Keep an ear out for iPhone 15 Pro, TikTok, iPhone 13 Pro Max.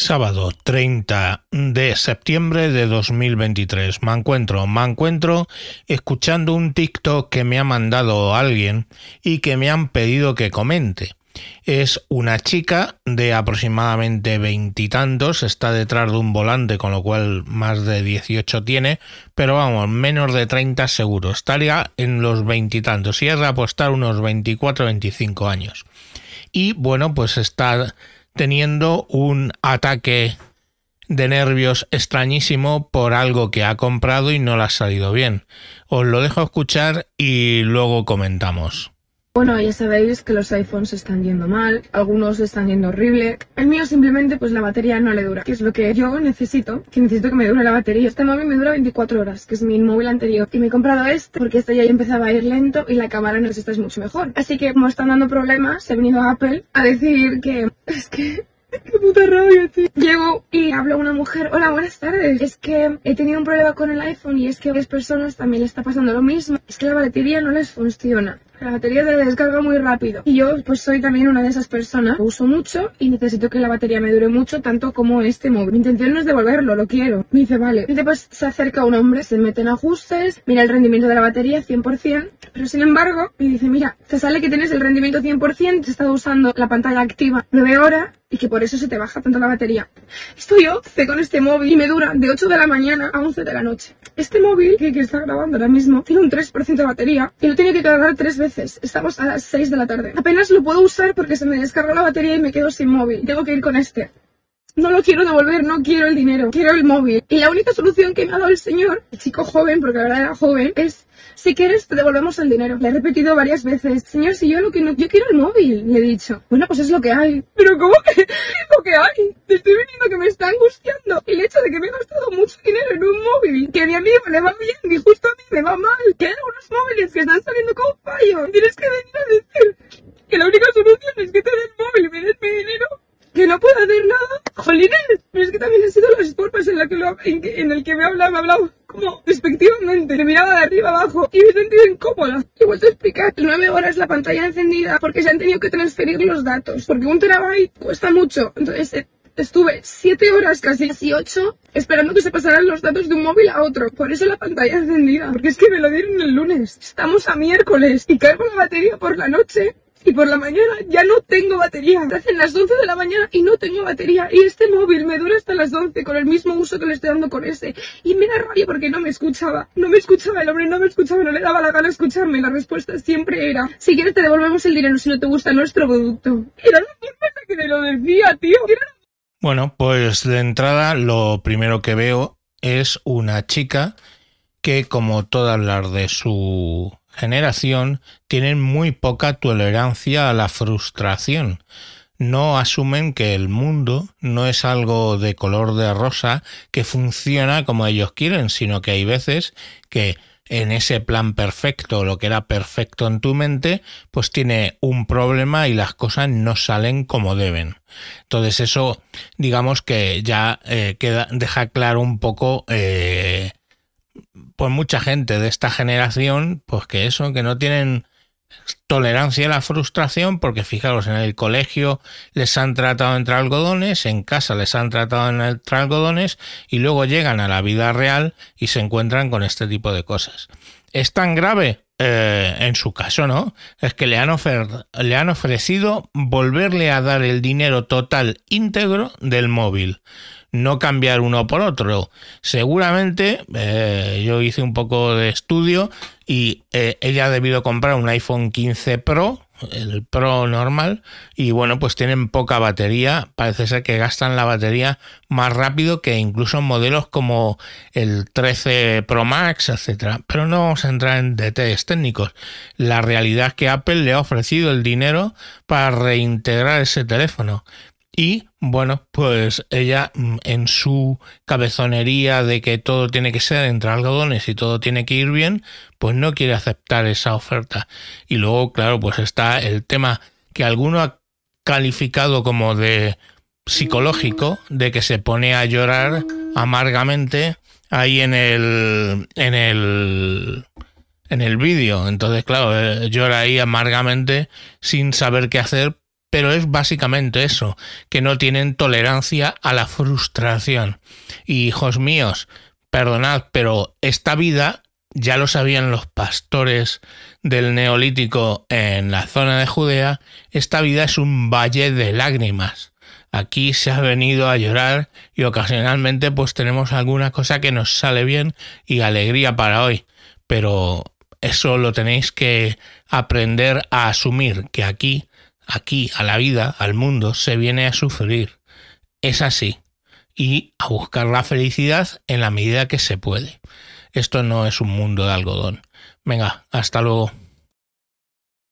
Sábado 30 de septiembre de 2023. Me encuentro escuchando un TikTok que me ha mandado alguien y que me han pedido que comente. Es una chica de aproximadamente veintitantos, está detrás de un volante, con lo cual más de 18 tiene, pero vamos, menos de 30 seguro. Estaría en los veintitantos, si es de apostar unos 24 o 25 años. Y bueno, pues está teniendo un ataque de nervios extrañísimo por algo que ha comprado y no le ha salido bien. Os lo dejo escuchar y luego comentamos. Bueno, ya sabéis que los iPhones están yendo mal, algunos están yendo horrible. El mío simplemente pues la batería no le dura, que es lo que yo necesito, que me dure la batería. Este móvil me dura 24 horas, que es mi móvil anterior. Y me he comprado este porque este ya empezaba a ir lento y la cámara en el este es mucho mejor. Así que como están dando problemas, he venido a Apple a decir que... Es que... ¡Qué puta rabia, tío! Llego y hablo a una mujer. Hola, buenas tardes. Es que he tenido un problema con el iPhone y es que a varias personas también le está pasando lo mismo. Es que la batería no les funciona. La batería se descarga muy rápido. Y yo pues soy también una de esas personas. Lo uso mucho y necesito que la batería me dure mucho, tanto como este móvil. Mi intención no es devolverlo, lo quiero. Me dice, vale. Y después se acerca un hombre, se mete en ajustes, mira el rendimiento de la batería 100%, pero sin embargo me dice, mira, te sale que tienes el rendimiento 100%, te está usando la pantalla activa 9 horas y que por eso se te baja tanto la batería. Estoy yo con este móvil y me dura de 8 de la mañana a 11 de la noche. Este móvil que está grabando ahora mismo tiene un 3% de batería y lo tiene que cargar 3 veces. Estamos a las 6 de la tarde. Apenas lo puedo usar porque se me descargó la batería y me quedo sin móvil. Tengo que ir con este. No lo quiero devolver, no quiero el dinero, quiero el móvil. Y la única solución que me ha dado el señor, el chico joven, porque la verdad era joven, es: si quieres te devolvemos el dinero. Le he repetido varias veces: señor, si yo lo que no, yo quiero el móvil, le he dicho. Bueno, pues es lo que hay. Pero ¿cómo que es lo que hay? Te estoy viendo que me está angustiando el hecho de que me he gastado mucho dinero en un móvil, que a mi amigo le va bien y justo a mí me va mal, que hay algunos móviles que están saliendo con fallo. Tienes que venir a decir que la única solución es que te den el móvil y me des mi dinero, que no puedo hacer nada. ¡Jolines! Pero es que también han sido las formas en el que me ha hablado como despectivamente. Me miraba de arriba abajo y me he sentido incómoda. He vuelto a explicar: 9 horas la pantalla encendida porque se han tenido que transferir los datos, porque 1 terabyte cuesta mucho. Entonces estuve 7 horas, casi 8, esperando que se pasaran los datos de un móvil a otro. Por eso la pantalla encendida, porque es que me lo dieron el lunes. Estamos a miércoles y cargo la batería por la noche. Y por la mañana ya no tengo batería. Hacen las 11 de la mañana y no tengo batería. Y este móvil me dura hasta las 11 con el mismo uso que le estoy dando con ese. Y me da rabia porque no me escuchaba. No me escuchaba el hombre, no me escuchaba, no le daba la gana escucharme. La respuesta siempre era: si quieres te devolvemos el dinero si no te gusta nuestro producto. Era la misma que me lo decía, tío. Bueno, pues de entrada lo primero que veo es una chica que, como todas las de su generación, tienen muy poca tolerancia a la frustración. No asumen que el mundo no es algo de color de rosa que funciona como ellos quieren, sino que hay veces que en ese plan perfecto, lo que era perfecto en tu mente, pues tiene un problema y las cosas no salen como deben. Entonces eso, digamos que ya deja claro un poco... Pues mucha gente de esta generación, pues que eso, que no tienen tolerancia a la frustración, porque fijaros, en el colegio les han tratado entre algodones, en casa les han tratado entre algodones y luego llegan a la vida real y se encuentran con este tipo de cosas. ¿Es tan grave? En su caso no, es que le han ofrecido volverle a dar el dinero total íntegro del móvil, no cambiar uno por otro. Seguramente, yo hice un poco de estudio y ella ha debido comprar un iPhone 15 Pro, el Pro normal, y bueno, pues tienen poca batería. Parece ser que gastan la batería más rápido que incluso modelos como el 13 Pro Max, etcétera. Pero no vamos a entrar en detalles técnicos. La realidad es que Apple le ha ofrecido el dinero para reintegrar ese teléfono. Y bueno, pues ella, en su cabezonería de que todo tiene que ser entre algodones y todo tiene que ir bien, pues no quiere aceptar esa oferta. Y luego, claro, pues está el tema que alguno ha calificado como de psicológico, de que se pone a llorar amargamente ahí en el vídeo. Entonces, claro, llora ahí amargamente sin saber qué hacer Pero es básicamente eso, que no tienen tolerancia a la frustración. Y hijos míos, perdonad, pero esta vida ya lo sabían los pastores del Neolítico en la zona de Judea, esta vida es un valle de lágrimas. Aquí se ha venido a llorar y ocasionalmente pues tenemos alguna cosa que nos sale bien y alegría para hoy, pero eso lo tenéis que aprender a asumir, que aquí, a la vida, al mundo, se viene a sufrir. Es así. Y a buscar la felicidad en la medida que se puede. Esto no es un mundo de algodón. Venga, hasta luego.